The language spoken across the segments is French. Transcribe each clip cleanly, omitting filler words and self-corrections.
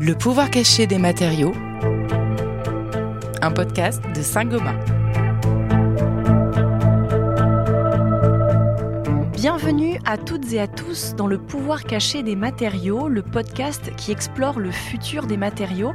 Le pouvoir caché des matériaux, un podcast de Saint-Gobain. Bienvenue à toutes et à tous dans Le pouvoir caché des matériaux, le podcast qui explore le futur des matériaux.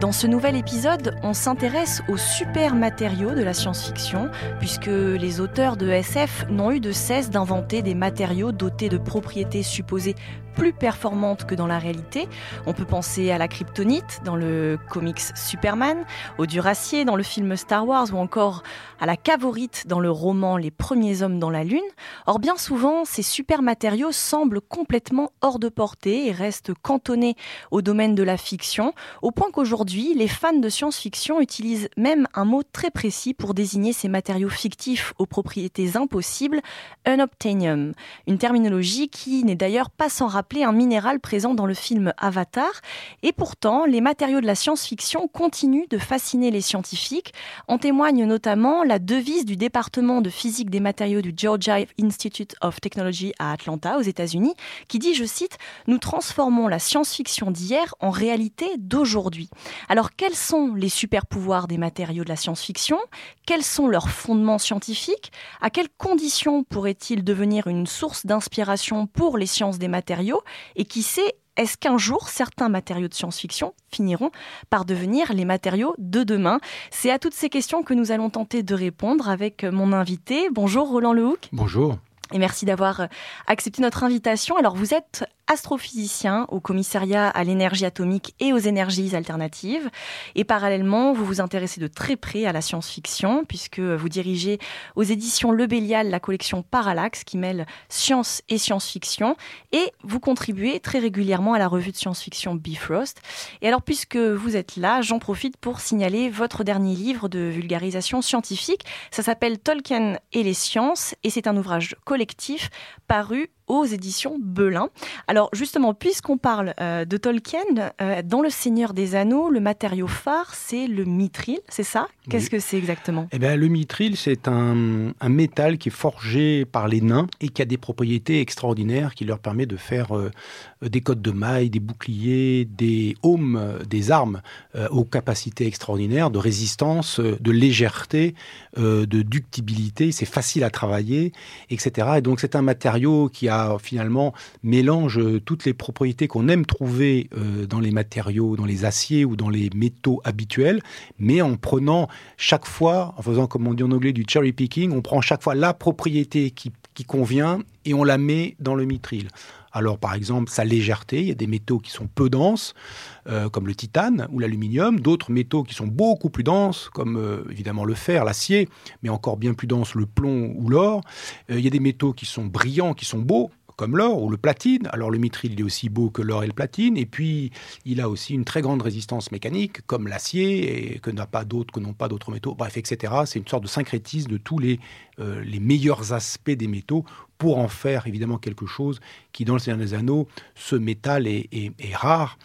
Dans ce nouvel épisode, on s'intéresse aux super matériaux de la science-fiction, puisque les auteurs de SF n'ont eu de cesse d'inventer des matériaux dotés de propriétés supposées plus performante que dans la réalité. On peut penser à la kryptonite dans le comics Superman, au duracier dans le film Star Wars ou encore à la cavorite dans le roman Les premiers hommes dans la lune. Or bien souvent, ces super matériaux semblent complètement hors de portée et restent cantonnés au domaine de la fiction, au point qu'aujourd'hui, les fans de science-fiction utilisent même un mot très précis pour désigner ces matériaux fictifs aux propriétés impossibles, unobtainium, une terminologie qui n'est d'ailleurs pas sans rappeler un minéral présent dans le film Avatar. Et pourtant, les matériaux de la science-fiction continuent de fasciner les scientifiques. En témoigne notamment la devise du département de physique des matériaux du Georgia Institute of Technology à Atlanta, aux États-Unis, qui dit, je cite, « Nous transformons la science-fiction d'hier en réalité d'aujourd'hui ». Alors, quels sont les super-pouvoirs des matériaux de la science-fiction ? Quels sont leurs fondements scientifiques ? À quelles conditions pourraient-ils devenir une source d'inspiration pour les sciences des matériaux ? Et qui sait, est-ce qu'un jour, certains matériaux de science-fiction finiront par devenir les matériaux de demain ? C'est à toutes ces questions que nous allons tenter de répondre avec mon invité. Bonjour Roland Lehoucq. Bonjour. Et merci d'avoir accepté notre invitation. Alors vous êtes astrophysicien au commissariat à l'énergie atomique et aux énergies alternatives. Et parallèlement, vous vous intéressez de très près à la science-fiction, puisque vous dirigez aux éditions Le Bélial la collection Parallax, qui mêle science et science-fiction. Et vous contribuez très régulièrement à la revue de science-fiction Bifrost. Et alors, puisque vous êtes là, j'en profite pour signaler votre dernier livre de vulgarisation scientifique. Ça s'appelle Tolkien et les sciences, et c'est un ouvrage collectif paru aux éditions Belin. Alors justement, puisqu'on parle de Tolkien, dans Le Seigneur des Anneaux, le matériau phare, c'est le mithril, c'est ça ? Qu'est-ce que c'est exactement ? Eh bien, le mithril, c'est un métal qui est forgé par les nains et qui a des propriétés extraordinaires qui leur permettent de faire des cottes de mailles, des boucliers, des aumes, des armes aux capacités extraordinaires de résistance, de légèreté, de ductibilité. C'est facile à travailler, etc. Et donc, c'est un matériau qui a finalement mélange toutes les propriétés qu'on aime trouver dans les matériaux, dans les aciers ou dans les métaux habituels, mais en prenant chaque fois, en faisant comme on dit en anglais du cherry picking, on prend chaque fois la propriété qui convient et on la met dans le mithril. Alors par exemple, sa légèreté, il y a des métaux qui sont peu denses, comme le titane ou l'aluminium, d'autres métaux qui sont beaucoup plus denses, comme évidemment le fer, l'acier, mais encore bien plus denses le plomb ou l'or. Il y a des métaux qui sont brillants, qui sont beaux, comme l'or ou le platine. Alors le mithril, il est aussi beau que l'or et le platine. Et puis, il a aussi une très grande résistance mécanique, comme l'acier, et que n'ont pas d'autres métaux. Bref, etc. C'est une sorte de syncrétisme de tous les meilleurs aspects des métaux pour en faire évidemment quelque chose qui, dans le Seigneur des Anneaux, ce métal est rare,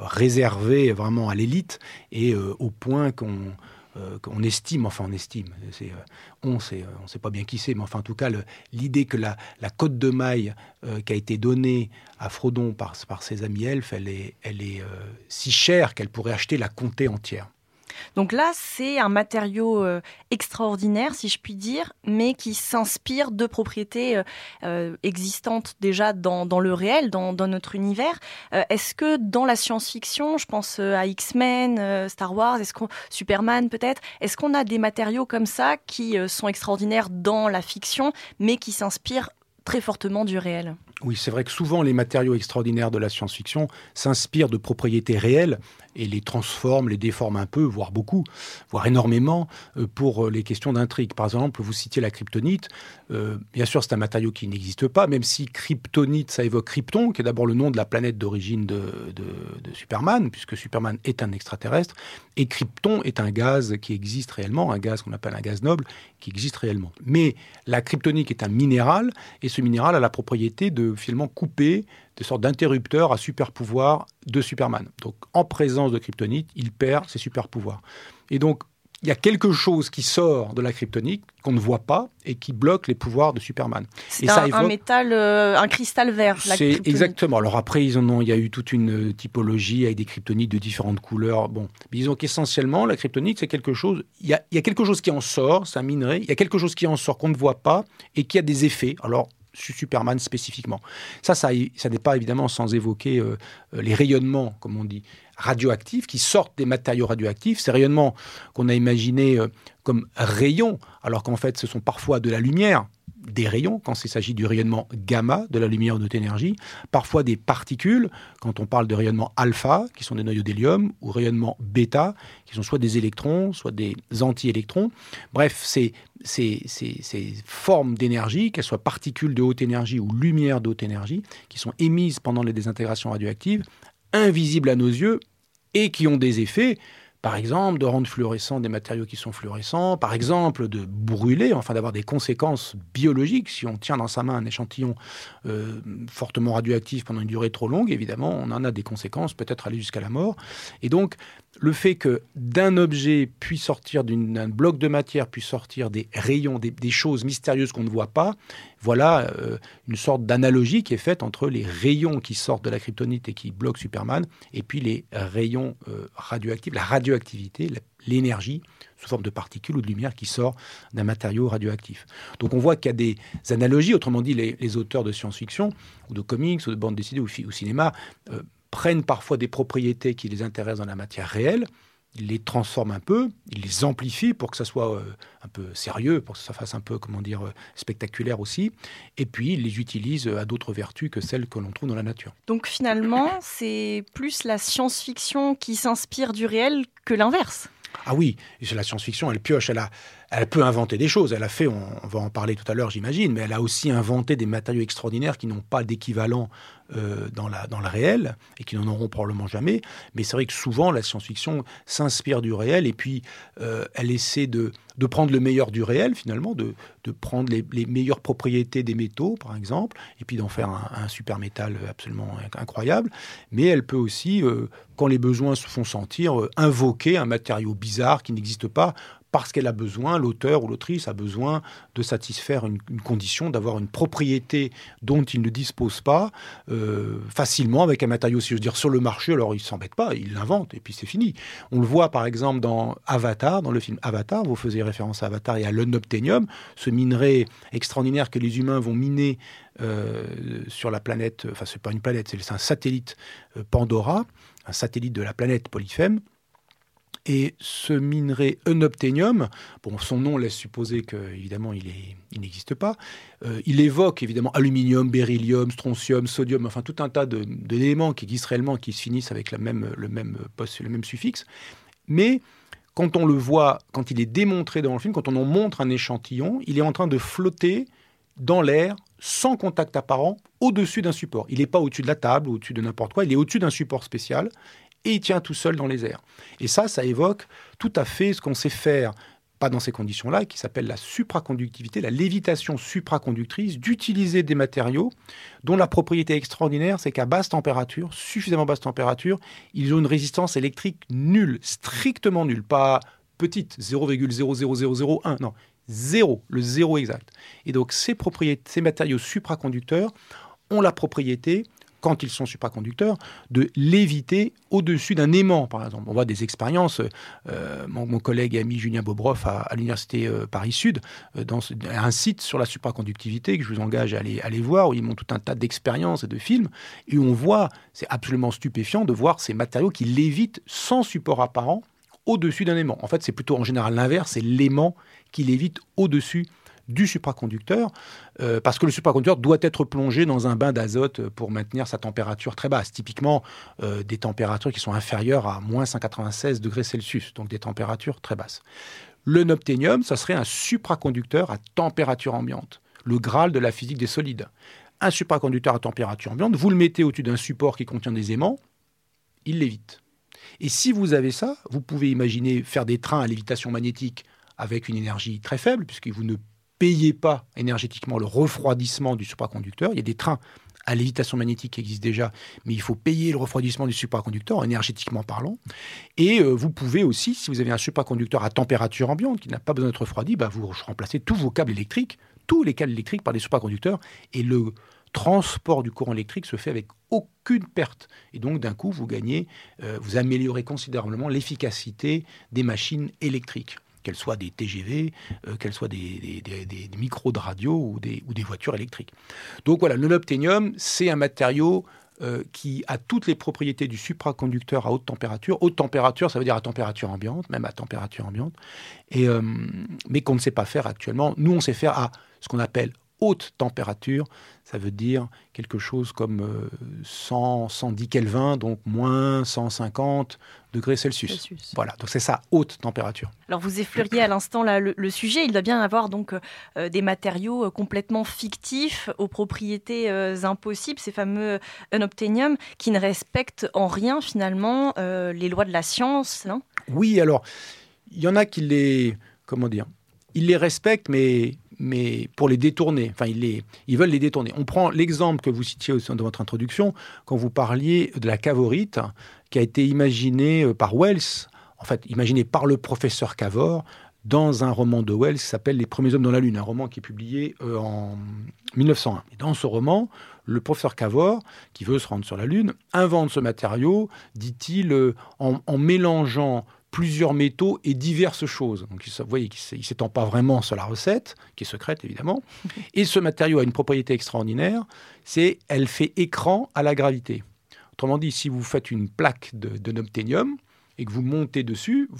réservé vraiment à l'élite et au point qu'on estime, on ne sait pas bien qui c'est, mais enfin en tout cas l'idée que la cotte de maille qui a été donnée à Frodon par ses amis elfes, elle est si chère qu'elle pourrait acheter la comté entière. Donc là, c'est un matériau extraordinaire, si je puis dire, mais qui s'inspire de propriétés existantes déjà dans le réel, dans notre univers. Est-ce que dans la science-fiction, je pense à X-Men, Star Wars, Superman peut-être, est-ce qu'on a des matériaux comme ça qui sont extraordinaires dans la fiction, mais qui s'inspirent très fortement du réel ? Oui, c'est vrai que souvent les matériaux extraordinaires de la science-fiction s'inspirent de propriétés réelles et les transforment, les déforment un peu, voire beaucoup, voire énormément pour les questions d'intrigue. Par exemple, vous citiez la kryptonite. Bien sûr, c'est un matériau qui n'existe pas, même si kryptonite, ça évoque Krypton, qui est d'abord le nom de la planète d'origine de Superman, puisque Superman est un extraterrestre, et Krypton est un gaz qui existe réellement, un gaz qu'on appelle un gaz noble, qui existe réellement. Mais la kryptonite est un minéral, et ce minéral a la propriété de finalement couper des sortes d'interrupteurs à super-pouvoirs de Superman. Donc, en présence de kryptonite, il perd ses super-pouvoirs. Et donc, il y a quelque chose qui sort de la kryptonite qu'on ne voit pas et qui bloque les pouvoirs de Superman. C'est un métal, un cristal vert, la kryptonite. Exactement. Alors après, il y a eu toute une typologie avec des kryptonites de différentes couleurs. Bon, mais disons qu'essentiellement, la kryptonite, c'est quelque chose... Il y a quelque chose qui en sort, c'est un minerai. Il y a quelque chose qui en sort qu'on ne voit pas et qui a des effets. Alors... Superman spécifiquement. Ça n'est pas évidemment sans évoquer les rayonnements, comme on dit, radioactifs, qui sortent des matériaux radioactifs. Ces rayonnements qu'on a imaginés comme rayons, alors qu'en fait, ce sont parfois de la lumière, des rayons, quand il s'agit du rayonnement gamma, de la lumière de haute énergie, parfois des particules, quand on parle de rayonnement alpha, qui sont des noyaux d'hélium, ou rayonnement bêta, qui sont soit des électrons, soit des anti-électrons. Bref, ces formes d'énergie, qu'elles soient particules de haute énergie ou lumière de haute énergie, qui sont émises pendant les désintégrations radioactives, invisibles à nos yeux, et qui ont des effets... Par exemple, de rendre fluorescents des matériaux qui sont fluorescents, par exemple, de brûler, enfin d'avoir des conséquences biologiques. Si on tient dans sa main un échantillon fortement radioactif pendant une durée trop longue, évidemment, on en a des conséquences, peut-être aller jusqu'à la mort. Et donc, le fait que d'un objet puisse sortir, d'un bloc de matière puisse sortir des rayons, des choses mystérieuses qu'on ne voit pas, voilà une sorte d'analogie qui est faite entre les rayons qui sortent de la kryptonite et qui bloquent Superman, et puis les rayons radioactifs, la radioactivité, l'énergie sous forme de particules ou de lumière qui sort d'un matériau radioactif. Donc on voit qu'il y a des analogies, autrement dit les auteurs de science-fiction, ou de comics, ou de bandes dessinées, ou cinéma, prennent parfois des propriétés qui les intéressent dans la matière réelle, ils les transforment un peu, ils les amplifient pour que ça soit un peu sérieux, pour que ça fasse un peu, spectaculaire aussi, et puis ils les utilisent à d'autres vertus que celles que l'on trouve dans la nature. Donc finalement, c'est plus la science-fiction qui s'inspire du réel que l'inverse. Ah oui, la science-fiction, elle pioche, elle peut inventer des choses. Elle a fait, on va en parler tout à l'heure, j'imagine, mais elle a aussi inventé des matériaux extraordinaires qui n'ont pas d'équivalent dans le réel et qui n'en auront probablement jamais. Mais c'est vrai que souvent, la science-fiction s'inspire du réel et puis elle essaie de prendre le meilleur du réel, finalement, de prendre les meilleures propriétés des métaux, par exemple, et puis d'en faire un super métal absolument incroyable. Mais elle peut aussi, quand les besoins se font sentir, invoquer un matériau bizarre qui n'existe pas, parce qu'elle a besoin, l'auteur ou l'autrice a besoin de satisfaire une condition, d'avoir une propriété dont il ne dispose pas facilement avec un matériau, si je veux dire, sur le marché. Alors, il ne s'embête pas, il l'invente et puis c'est fini. On le voit par exemple dans Avatar, dans le film Avatar, vous faisiez référence à Avatar et à l'unobtainium, ce minerai extraordinaire que les humains vont miner sur la planète, enfin c'est pas une planète, c'est un satellite Pandora, un satellite de la planète Polyphème. Et ce minerai unobtainium, bon, son nom laisse supposer qu'évidemment il n'existe pas, il évoque évidemment aluminium, beryllium, strontium, sodium, enfin tout un tas d'éléments qui existent réellement, qui se finissent avec le même suffixe. Mais quand on le voit, quand il est démontré dans le film, quand on en montre un échantillon, il est en train de flotter dans l'air, sans contact apparent, au-dessus d'un support. Il n'est pas au-dessus de la table, au-dessus de n'importe quoi, il est au-dessus d'un support spécial. Et il tient tout seul dans les airs. Et ça évoque tout à fait ce qu'on sait faire, pas dans ces conditions-là, qui s'appelle la supraconductivité, la lévitation supraconductrice, d'utiliser des matériaux dont la propriété extraordinaire, c'est qu'à basse température, suffisamment basse température, ils ont une résistance électrique nulle, strictement nulle, pas petite, 0,00001, non, zéro, le zéro exact. Et donc ces matériaux supraconducteurs ont la propriété, quand ils sont supraconducteurs, de léviter au-dessus d'un aimant, par exemple. On voit des expériences, mon collègue et ami Julien Bobroff à l'université Paris-Sud, dans un site sur la supraconductivité que je vous engage à aller voir, où ils montrent tout un tas d'expériences et de films, et on voit, c'est absolument stupéfiant de voir ces matériaux qui lévitent sans support apparent au-dessus d'un aimant. En fait, c'est plutôt en général l'inverse, c'est l'aimant qui lévite au-dessus du supraconducteur, parce que le supraconducteur doit être plongé dans un bain d'azote pour maintenir sa température très basse. Typiquement, des températures qui sont inférieures à moins 196 degrés Celsius, donc des températures très basses. Le unobtainium, ça serait un supraconducteur à température ambiante, le Graal de la physique des solides. Un supraconducteur à température ambiante, vous le mettez au-dessus d'un support qui contient des aimants, il lévite. Et si vous avez ça, vous pouvez imaginer faire des trains à lévitation magnétique avec une énergie très faible, puisque vous ne payez pas énergétiquement le refroidissement du supraconducteur. Il y a des trains à l'évitation magnétique qui existe déjà, mais il faut payer le refroidissement du supraconducteur, énergétiquement parlant. Et vous pouvez aussi, si vous avez un supraconducteur à température ambiante qui n'a pas besoin d'être refroidi, bah vous remplacez tous les câbles électriques par des supraconducteurs, et le transport du courant électrique se fait avec aucune perte. Et donc, d'un coup, vous gagnez, vous améliorez considérablement l'efficacité des machines électriques, qu'elles soient des TGV, qu'elles soient des micros de radio ou des voitures électriques. Donc voilà, l'unobtainium, c'est un matériau qui a toutes les propriétés du supraconducteur à haute température. Haute température, ça veut dire à température ambiante, même à température ambiante, mais qu'on ne sait pas faire actuellement. Nous, on sait faire à ce qu'on appelle haute température, ça veut dire quelque chose comme 100, 110 Kelvin, donc moins 150 degrés Celsius. Voilà, donc c'est ça, haute température. Alors vous effleuriez à l'instant là, le sujet, il doit bien avoir donc des matériaux complètement fictifs, aux propriétés impossibles, ces fameux unobtainium, qui ne respectent en rien finalement les lois de la science, non ? Oui, alors, il y en a qui les... Comment dire ? Ils les respectent, mais pour les détourner. Enfin, ils veulent les détourner. On prend l'exemple que vous citiez aussi dans votre introduction, quand vous parliez de la cavorite, qui a été imaginée par Wells, en fait, imaginée par le professeur Cavor, dans un roman de Wells qui s'appelle « Les premiers hommes dans la lune », un roman qui est publié en 1901. Et dans ce roman, le professeur Cavor, qui veut se rendre sur la Lune, invente ce matériau, dit-il, en mélangeant plusieurs métaux et diverses choses. Donc, vous voyez qu'il ne s'étend pas vraiment sur la recette, qui est secrète, évidemment. Et ce matériau a une propriété extraordinaire, c'est qu'elle fait écran à la gravité. Autrement dit, si vous faites une plaque d'unobtainium et que vous montez dessus,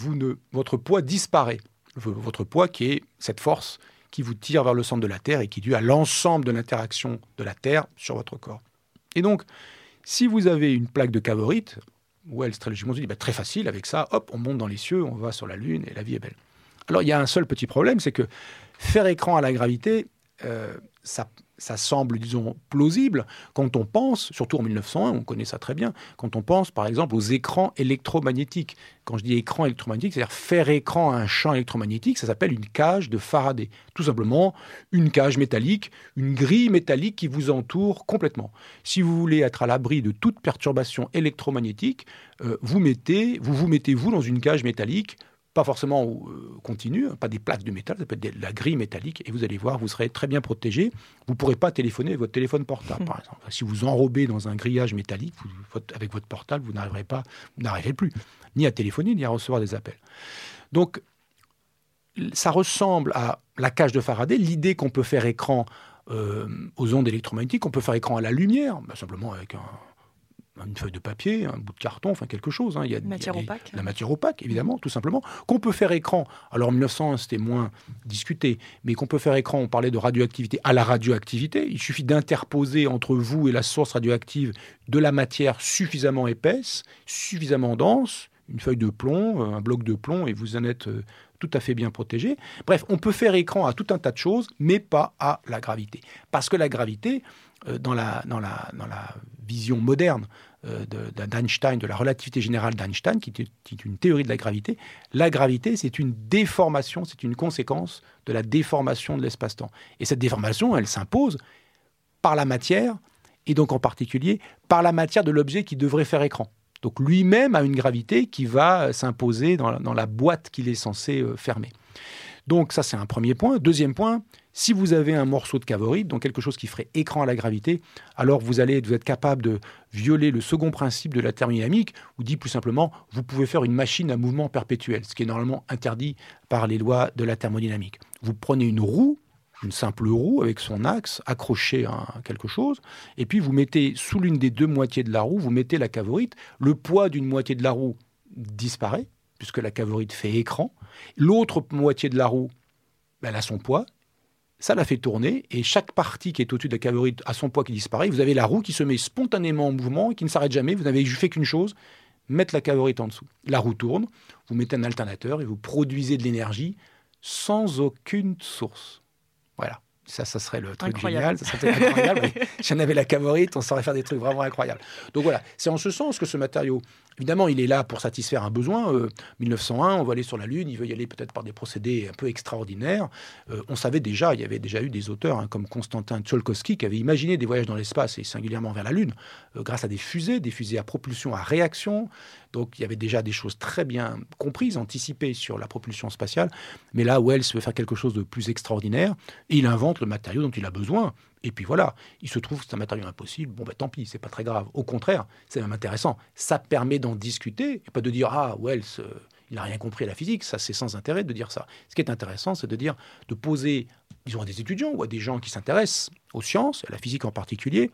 votre poids disparaît. Votre poids qui est cette force qui vous tire vers le centre de la Terre et qui est due à l'ensemble de l'interaction de la Terre sur votre corps. Et donc, si vous avez une plaque de cavorite, Wells, très logiquement, se dit, très facile, avec ça, hop, on monte dans les cieux, on va sur la Lune et la vie est belle. Alors, il y a un seul petit problème, c'est que faire écran à la gravité, ça semble, disons, plausible quand on pense, surtout en 1901, on connaît ça très bien, quand on pense, par exemple, aux écrans électromagnétiques. Quand je dis écran électromagnétique, c'est-à-dire faire écran à un champ électromagnétique, ça s'appelle une cage de Faraday. Tout simplement, une cage métallique, une grille métallique qui vous entoure complètement. Si vous voulez être à l'abri de toute perturbation électromagnétique, vous mettez dans une cage métallique, pas forcément continue, pas des plaques de métal, ça peut être de la grille métallique, et vous allez voir, vous serez très bien protégé. Vous ne pourrez pas téléphoner avec votre téléphone portable, par exemple. Si vous enrobez dans un grillage métallique, avec votre portable, vous n'arriverez plus, ni à téléphoner, ni à recevoir des appels. Donc, ça ressemble à la cage de Faraday, l'idée qu'on peut faire écran aux ondes électromagnétiques, on peut faire écran à la lumière, simplement avec une feuille de papier, un bout de carton, enfin quelque chose. Il y a la matière opaque, évidemment, tout simplement. Qu'on peut faire écran, alors en 1901, c'était moins discuté, mais qu'on peut faire écran, on parlait de radioactivité, à la radioactivité. Il suffit d'interposer entre vous et la source radioactive de la matière suffisamment épaisse, suffisamment dense, une feuille de plomb, un bloc de plomb, et vous en êtes tout à fait bien protégé. Bref, on peut faire écran à tout un tas de choses, mais pas à la gravité. Parce que la gravité, dans la vision moderne d'Einstein, de la relativité générale d'Einstein, qui est une théorie de la gravité, c'est une déformation, c'est une conséquence de la déformation de l'espace-temps. Et cette déformation, elle s'impose par la matière, et donc en particulier par la matière de l'objet qui devrait faire écran. Donc lui-même a une gravité qui va s'imposer dans la boîte qu'il est censé fermer. Donc ça, c'est un premier point. Deuxième point, si vous avez un morceau de cavorite, donc quelque chose qui ferait écran à la gravité, alors vous êtes capable de violer le second principe de la thermodynamique, ou dit plus simplement, vous pouvez faire une machine à mouvement perpétuel, ce qui est normalement interdit par les lois de la thermodynamique. Vous prenez une roue, une simple roue avec son axe accroché à quelque chose, et puis vous mettez sous l'une des deux moitiés de la roue, vous mettez la cavorite, le poids d'une moitié de la roue disparaît, puisque la cavorite fait écran, l'autre moitié de la roue, elle a son poids, ça la fait tourner, et chaque partie qui est au-dessus de la cavorite a son poids qui disparaît, vous avez la roue qui se met spontanément en mouvement, et qui ne s'arrête jamais, vous n'avez fait qu'une chose, mettre la cavorite en dessous. La roue tourne, vous mettez un alternateur, et vous produisez de l'énergie sans aucune source. Voilà, ça serait le truc incroyable. Génial, ça serait incroyable. Mais si on avait la cavorite, on saurait faire des trucs vraiment incroyables. Donc voilà, c'est en ce sens que ce matériau, évidemment, il est là pour satisfaire un besoin. 1901, on va aller sur la Lune, il veut y aller peut-être par des procédés un peu extraordinaires. On savait déjà, il y avait déjà eu des auteurs comme Konstantin Tsiolkovski qui avait imaginé des voyages dans l'espace et singulièrement vers la Lune, grâce à des fusées à propulsion, à réaction. Donc il y avait déjà des choses très bien comprises, anticipées sur la propulsion spatiale. Mais là, Wells veut faire quelque chose de plus extraordinaire et il invente le matériau dont il a besoin. Et puis voilà, il se trouve que c'est un matériau impossible. Bon, ben tant pis, c'est pas très grave. Au contraire, c'est même intéressant. Ça permet d'en discuter et pas de dire « Ah, Wells, il n'a rien compris à la physique ». Ça, c'est sans intérêt de dire ça. Ce qui est intéressant, c'est de dire, de poser, disons, à des étudiants ou à des gens qui s'intéressent aux sciences, à la physique en particulier,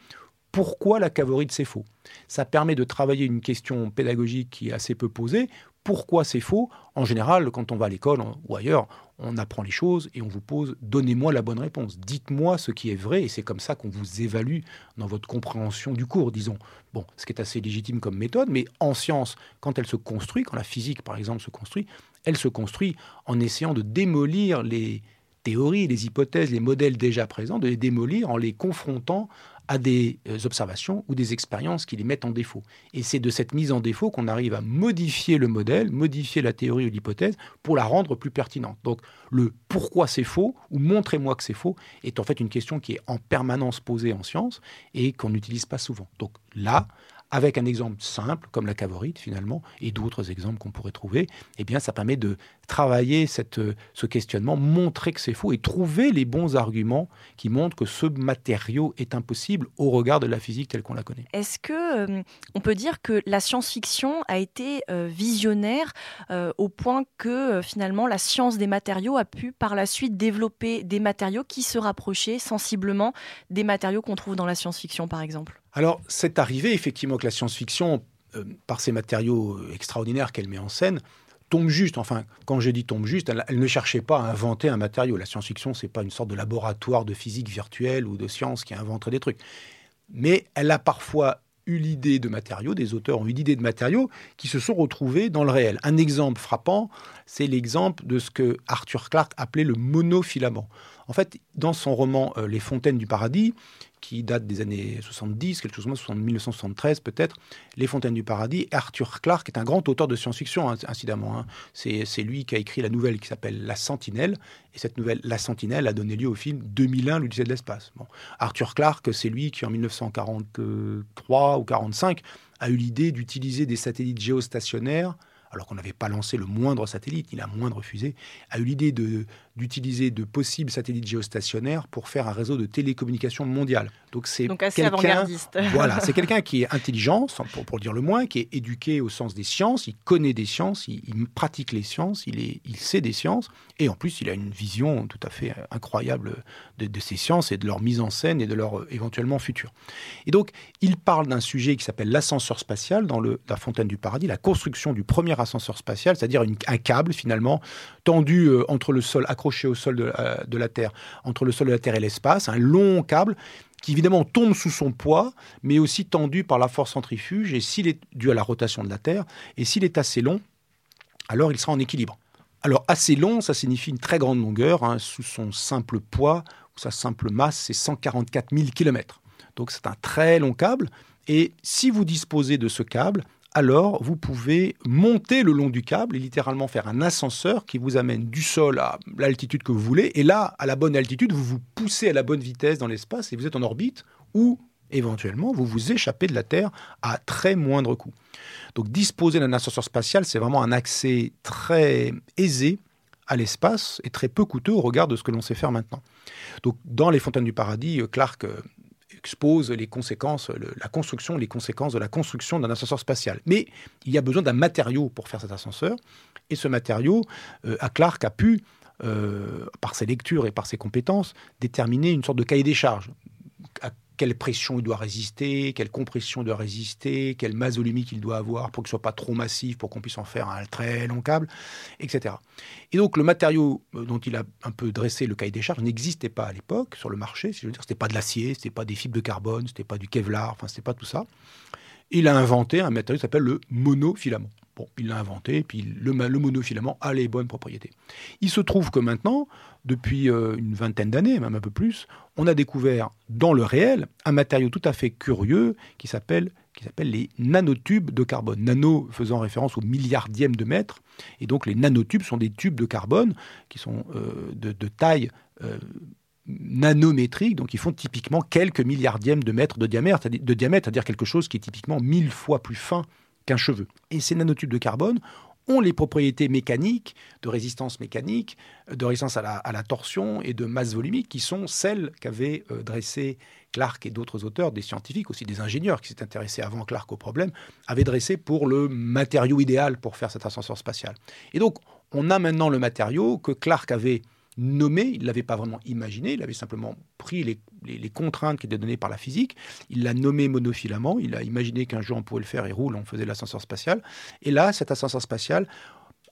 pourquoi la cavorite, c'est faux. Ça permet de travailler une question pédagogique qui est assez peu posée. Pourquoi c'est faux? En général, quand on va à l'école ou ailleurs, on apprend les choses et on vous pose « donnez-moi la bonne réponse, dites-moi ce qui est vrai » et c'est comme ça qu'on vous évalue dans votre compréhension du cours, disons. Bon, ce qui est assez légitime comme méthode, mais en science, quand elle se construit, quand la physique par exemple se construit, elle se construit en essayant de démolir les théories, les hypothèses, les modèles déjà présents, de les démolir en les confrontant à des observations ou des expériences qui les mettent en défaut. Et c'est de cette mise en défaut qu'on arrive à modifier le modèle, modifier la théorie ou l'hypothèse pour la rendre plus pertinente. Donc le « pourquoi c'est faux » ou « montrez-moi que c'est faux » est en fait une question qui est en permanence posée en science et qu'on n'utilise pas souvent. Donc là, avec un exemple simple, comme la cavorite finalement, et d'autres exemples qu'on pourrait trouver, eh bien ça permet de travailler ce questionnement, montrer que c'est faux et trouver les bons arguments qui montrent que ce matériau est impossible au regard de la physique telle qu'on la connaît. Est-ce qu'on peut dire que la science-fiction a été visionnaire au point que finalement la science des matériaux a pu par la suite développer des matériaux qui se rapprochaient sensiblement des matériaux qu'on trouve dans la science-fiction par exemple? Alors, c'est arrivé effectivement que la science-fiction, par ses matériaux extraordinaires qu'elle met en scène, tombe juste. Enfin, quand je dis tombe juste, elle ne cherchait pas à inventer un matériau. La science-fiction, ce n'est pas une sorte de laboratoire de physique virtuelle ou de science qui inventerait des trucs. Mais elle a parfois eu l'idée de matériaux, des auteurs ont eu l'idée de matériaux qui se sont retrouvés dans le réel. Un exemple frappant, c'est l'exemple de ce que Arthur Clarke appelait le monofilament. En fait, dans son roman « Les fontaines du paradis », qui date des années 70, quelque chose comme 1973 peut-être, Les fontaines du paradis, Arthur Clarke est un grand auteur de science-fiction, incidemment. C'est lui qui a écrit la nouvelle qui s'appelle « La Sentinelle ». Et cette nouvelle « La Sentinelle » a donné lieu au film « 2001, l'Odyssée de l'espace ». Bon. Arthur Clarke, c'est lui qui en 1943 ou 1945 a eu l'idée d'utiliser des satellites géostationnaires, alors qu'on n'avait pas lancé le moindre satellite, ni la moindre fusée, a eu l'idée d'utiliser de possibles satellites géostationnaires pour faire un réseau de télécommunications mondial. Donc c'est assez avant-gardiste. Voilà, c'est quelqu'un qui est intelligent, pour dire le moins, qui est éduqué au sens des sciences, il connaît des sciences, il pratique les sciences, il sait des sciences, et en plus il a une vision tout à fait incroyable de ces sciences et de leur mise en scène et de leur éventuellement futur. Et donc il parle d'un sujet qui s'appelle l'ascenseur spatial dans la Fontaine du Paradis, la construction du premier ascenseur spatial, c'est-à-dire un câble finalement tendu entre le sol, accroché au sol de la Terre, entre le sol de la Terre et l'espace, un long câble qui évidemment tombe sous son poids, mais aussi tendu par la force centrifuge, et s'il est dû à la rotation de la Terre, et s'il est assez long, alors il sera en équilibre. Alors assez long, ça signifie une très grande longueur, sous son simple poids, ou sa simple masse, c'est 144 000 km. Donc c'est un très long câble, et si vous disposez de ce câble, alors vous pouvez monter le long du câble et littéralement faire un ascenseur qui vous amène du sol à l'altitude que vous voulez. Et là, à la bonne altitude, vous vous poussez à la bonne vitesse dans l'espace et vous êtes en orbite ou éventuellement vous vous échappez de la Terre à très moindre coût. Donc disposer d'un ascenseur spatial, c'est vraiment un accès très aisé à l'espace et très peu coûteux au regard de ce que l'on sait faire maintenant. Donc dans Les Fontaines du Paradis, Clarke expose les conséquences, les conséquences de la construction d'un ascenseur spatial. Mais il y a besoin d'un matériau pour faire cet ascenseur. Et ce matériau, Clarke a pu, par ses lectures et par ses compétences, déterminer une sorte de cahier des charges. À quelle pression il doit résister, quelle compression il doit résister, quelle masse volumique il doit avoir pour qu'il ne soit pas trop massif, pour qu'on puisse en faire un très long câble, etc. Et donc, le matériau dont il a un peu dressé le cahier des charges n'existait pas à l'époque sur le marché. Si je veux dire, ce n'était pas de l'acier, ce n'était pas des fibres de carbone, ce n'était pas du Kevlar, enfin, ce n'était pas tout ça. Il a inventé un matériau qui s'appelle le monofilament. Bon, il l'a inventé, puis le monofilament a les bonnes propriétés. Il se trouve que maintenant, depuis une vingtaine d'années, même un peu plus, on a découvert dans le réel un matériau tout à fait curieux qui s'appelle les nanotubes de carbone. Nano faisant référence au milliardième de mètre. Et donc les nanotubes sont des tubes de carbone qui sont de taille nanométrique, donc ils font typiquement quelques milliardièmes de mètre de diamètre, c'est-à-dire quelque chose qui est typiquement 1000 fois plus fin qu'un cheveu. Et ces nanotubes de carbone ont les propriétés mécaniques, de résistance à la torsion et de masse volumique, qui sont celles qu'avaient dressées Clarke et d'autres auteurs, des scientifiques, aussi des ingénieurs qui s'étaient intéressés avant Clarke au problème, avaient dressé pour le matériau idéal pour faire cet ascenseur spatial. Et donc, on a maintenant le matériau que Clarke avait nommé, il ne l'avait pas vraiment imaginé, il avait simplement pris les contraintes qui étaient données par la physique, il l'a nommé monofilament, il a imaginé qu'un jour on pouvait le faire et on faisait l'ascenseur spatial. Et là, cet ascenseur spatial,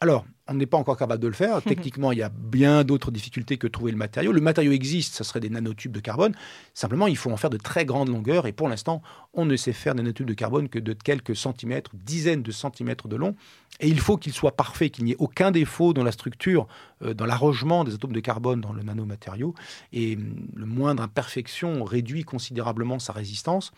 alors on n'est pas encore capable de le faire, techniquement il y a bien d'autres difficultés que trouver le matériau. Le matériau existe, ce serait des nanotubes de carbone, simplement il faut en faire de très grandes longueurs et pour l'instant on ne sait faire des nanotubes de carbone que de quelques centimètres, dizaines de centimètres de long. Et il faut qu'il soit parfait, qu'il n'y ait aucun défaut dans la structure, dans l'arrangement des atomes de carbone dans le nanomatériau. Et le moindre imperfection réduit considérablement sa résistance.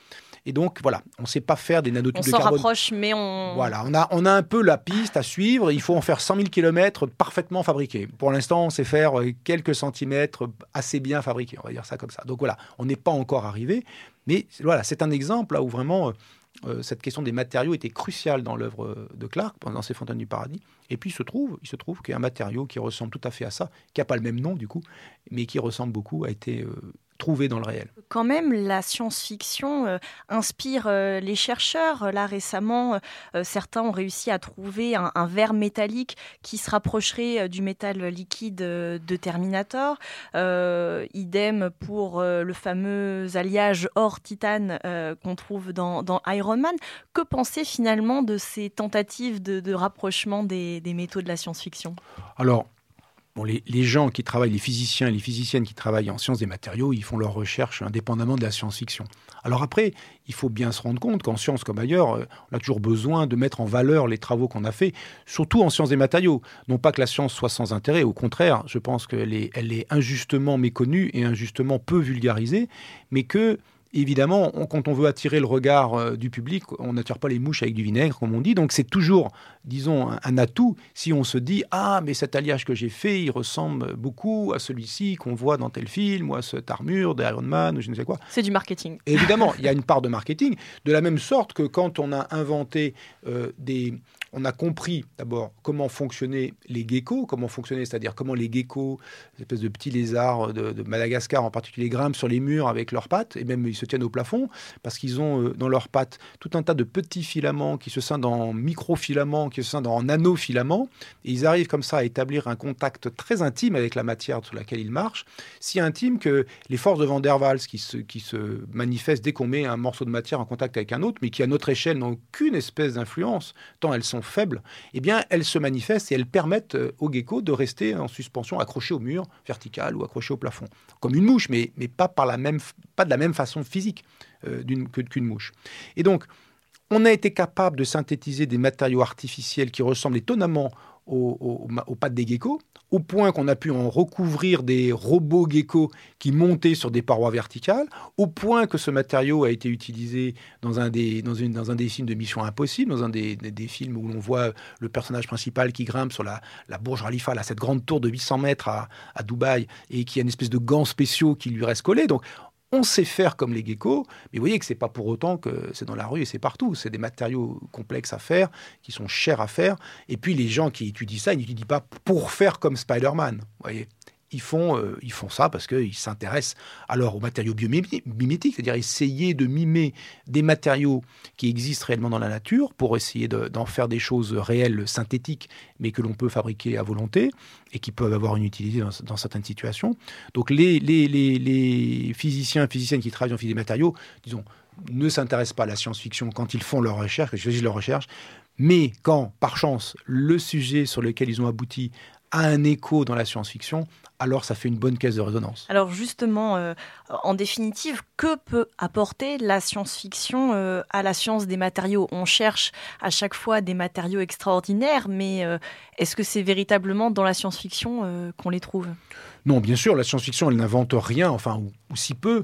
Et donc, voilà, on ne sait pas faire des nanotubes de carbone. On s'en rapproche, mais on... Voilà, on a un peu la piste à suivre. Il faut en faire 100 000 km parfaitement fabriqués. Pour l'instant, on sait faire quelques centimètres assez bien fabriqués. On va dire ça comme ça. Donc voilà, on n'est pas encore arrivé. Mais voilà, c'est un exemple là où vraiment... cette question des matériaux était cruciale dans l'œuvre de Clarke, dans ses fontaines du paradis. Et puis il se trouve qu'un matériau qui ressemble tout à fait à ça, qui n'a pas le même nom du coup, mais qui ressemble beaucoup, a été trouvé dans le réel. Quand même, la science-fiction inspire les chercheurs. Là, récemment, certains ont réussi à trouver un verre métallique qui se rapprocherait du métal liquide de Terminator. Idem pour le fameux alliage or-titane qu'on trouve dans Iron Man. Que penser finalement de ces tentatives de rapprochement des métaux de la science-fiction ? Alors, bon, les gens qui travaillent, les physiciens et les physiciennes qui travaillent en sciences des matériaux, ils font leurs recherches indépendamment de la science-fiction. Alors après, il faut bien se rendre compte qu'en science comme ailleurs, on a toujours besoin de mettre en valeur les travaux qu'on a faits, surtout en sciences des matériaux. Non pas que la science soit sans intérêt, au contraire, je pense qu'elle est injustement méconnue et injustement peu vulgarisée, mais que... Évidemment, quand on veut attirer le regard du public, on n'attire pas les mouches avec du vinaigre, comme on dit. Donc, c'est toujours, disons, un atout si on se dit « Ah, mais cet alliage que j'ai fait, il ressemble beaucoup à celui-ci qu'on voit dans tel film, ou à cette armure d'Iron Man, ou je ne sais quoi. » C'est du marketing. Et évidemment, il y a une part de marketing. De la même sorte que quand on a inventé On a compris d'abord comment fonctionnaient les geckos, c'est-à-dire comment les geckos, les espèces de petits lézards de Madagascar en particulier, grimpent sur les murs avec leurs pattes, et même ils se tiennent au plafond, parce qu'ils ont dans leurs pattes tout un tas de petits filaments qui se scindent en microfilaments, qui se scindent en nanofilaments, et ils arrivent comme ça à établir un contact très intime avec la matière sur laquelle ils marchent, si intime que les forces de Van der Waals qui se manifestent dès qu'on met un morceau de matière en contact avec un autre, mais qui à notre échelle n'ont aucune espèce d'influence, tant elles sont faibles, eh bien, elles se manifestent et elles permettent aux geckos de rester en suspension, accrochés au mur vertical ou accrochés au plafond, comme une mouche, mais pas de la même façon physique qu'une mouche. Et donc, on a été capable de synthétiser des matériaux artificiels qui ressemblent étonnamment aux pattes des geckos, au point qu'on a pu en recouvrir des robots geckos qui montaient sur des parois verticales, au point que ce matériau a été utilisé dans un des films de Mission Impossible, dans un des films où l'on voit le personnage principal qui grimpe sur la Burj Khalifa, là, cette grande tour de 800 mètres à Dubaï, et qui a une espèce de gants spéciaux qui lui reste collé. Donc, on sait faire comme les geckos, mais vous voyez que ce n'est pas pour autant que c'est dans la rue et c'est partout. C'est des matériaux complexes à faire, qui sont chers à faire. Et puis les gens qui étudient ça, ils n'étudient pas pour faire comme Spider-Man. Vous voyez, ils font ça parce qu'ils s'intéressent alors aux matériaux biomimétiques, c'est-à-dire essayer de mimer des matériaux qui existent réellement dans la nature pour essayer d'en faire des choses réelles, synthétiques, mais que l'on peut fabriquer à volonté et qui peuvent avoir une utilité dans certaines situations. Donc les physiciens, physiciennes qui travaillent en physique des matériaux, disons, ne s'intéressent pas à la science-fiction quand ils font leurs recherches, mais quand, par chance, le sujet sur lequel ils ont abouti a un écho dans la science-fiction, alors ça fait une bonne caisse de résonance. Alors justement, en définitive, que peut apporter la science-fiction à la science des matériaux ? On cherche à chaque fois des matériaux extraordinaires, mais est-ce que c'est véritablement dans la science-fiction qu'on les trouve ? Non, bien sûr, la science-fiction, elle n'invente rien, enfin, ou si peu.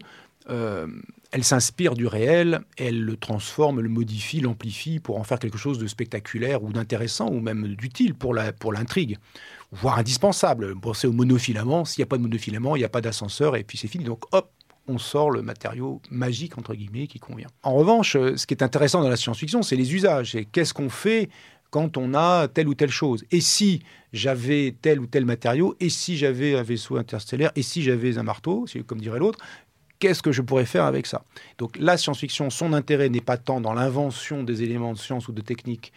Elle s'inspire du réel, elle le transforme, le modifie, l'amplifie pour en faire quelque chose de spectaculaire ou d'intéressant ou même d'utile pour l'intrigue, voire indispensable. Pensez au monofilament, s'il n'y a pas de monofilament, il n'y a pas d'ascenseur et puis c'est fini. Donc hop, on sort le matériau magique, entre guillemets, qui convient. En revanche, ce qui est intéressant dans la science-fiction, c'est les usages. Et qu'est-ce qu'on fait quand on a telle ou telle chose? Et si j'avais tel ou tel matériau? Et si j'avais un vaisseau interstellaire? Et si j'avais un marteau, comme dirait l'autre? Qu'est-ce que je pourrais faire avec ça? Donc la science-fiction, son intérêt n'est pas tant dans l'invention des éléments de science ou de technique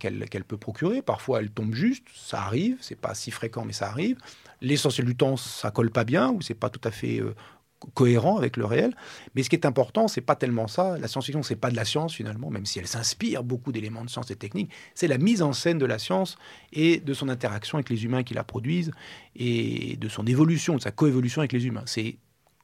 qu'elle peut procurer. Parfois, elle tombe juste, ça arrive, c'est pas si fréquent, mais ça arrive. L'essentiel du temps, ça colle pas bien ou c'est pas tout à fait cohérent avec le réel. Mais ce qui est important, c'est pas tellement ça. La science-fiction, c'est pas de la science finalement, même si elle s'inspire beaucoup d'éléments de science et technique. C'est la mise en scène de la science et de son interaction avec les humains qui la produisent et de son évolution, de sa coévolution avec les humains. C'est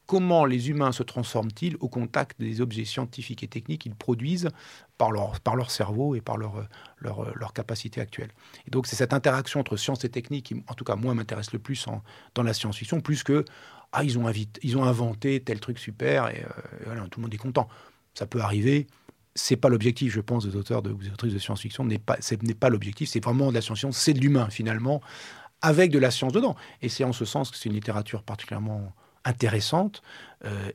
comment les humains se transforment-ils au contact des objets scientifiques et techniques qu'ils produisent par leur cerveau et par leur capacité actuelle. Et donc c'est cette interaction entre science et technique qui, en tout cas, moi m'intéresse le plus dans la science-fiction, plus que « Ah, ils ont inventé tel truc super et voilà, tout le monde est content ». Ça peut arriver, c'est pas l'objectif, je pense, des auteurs ou des autrices de science-fiction, ce n'est pas l'objectif, c'est vraiment de la science, c'est de l'humain finalement, avec de la science dedans. Et c'est en ce sens que c'est une littérature particulièrement intéressante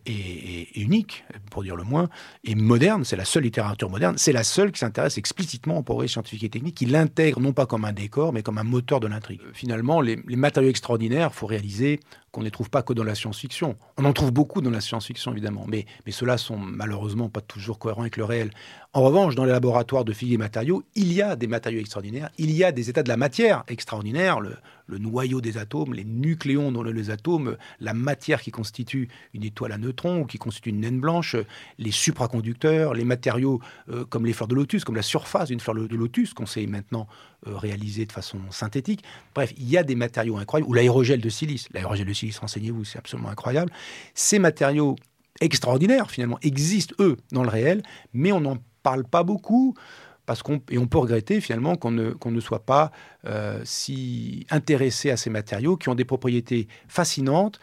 et unique, pour dire le moins, et moderne. C'est la seule littérature moderne, c'est la seule qui s'intéresse explicitement aux progrès scientifiques et techniques, qui l'intègre non pas comme un décor, mais comme un moteur de l'intrigue. Finalement, les matériaux extraordinaires, il faut réaliser qu'on ne les trouve pas que dans la science-fiction. On en trouve beaucoup dans la science-fiction, évidemment, mais ceux-là sont malheureusement pas toujours cohérents avec le réel. En revanche, dans les laboratoires de physique des matériaux, il y a des matériaux extraordinaires, il y a des états de la matière extraordinaires, le noyau des atomes, les nucléons dans les atomes, la matière qui constitue une étoile à neutrons, ou qui constitue une naine blanche, les supraconducteurs, les matériaux comme les fleurs de lotus, comme la surface d'une fleur de lotus qu'on sait maintenant réaliser de façon synthétique. Bref, il y a des matériaux incroyables, ou l'aérogel de silice. L'aérogel de silice, renseignez-vous, c'est absolument incroyable. Ces matériaux extraordinaires, finalement, existent, eux, dans le réel, mais on n'en parle pas beaucoup. Et on peut regretter finalement qu'on ne soit pas si intéressé à ces matériaux qui ont des propriétés fascinantes,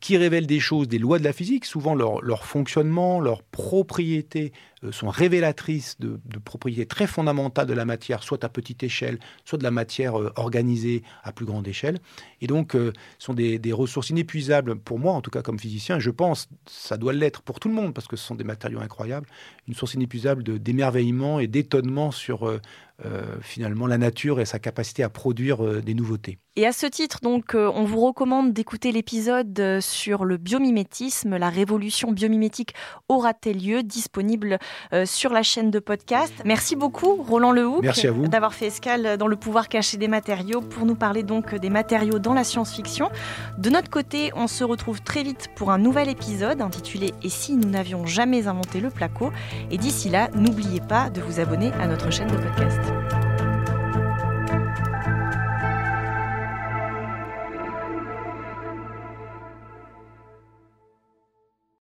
qui révèlent des choses, des lois de la physique. Souvent, leur fonctionnement, leurs propriétés sont révélatrices de propriétés très fondamentales de la matière, soit à petite échelle, soit de la matière organisée à plus grande échelle. Et donc, ce sont des ressources inépuisables pour moi, en tout cas comme physicien. Je pense que ça doit l'être pour tout le monde, parce que ce sont des matériaux incroyables. Une source inépuisable d'émerveillement et d'étonnement sur finalement la nature et sa capacité à produire des nouveautés. Et à ce titre, donc, on vous recommande d'écouter l'épisode sur le biomimétisme, la révolution biomimétique aura-t-elle lieu, disponible sur la chaîne de podcast. Merci beaucoup, Roland Lehoucq. Merci à vous d'avoir fait escale dans Le Pouvoir caché des matériaux pour nous parler donc des matériaux dans la science-fiction. De notre côté, on se retrouve très vite pour un nouvel épisode intitulé « Et si nous n'avions jamais inventé le placo ?» Et d'ici là, n'oubliez pas de vous abonner à notre chaîne de podcast.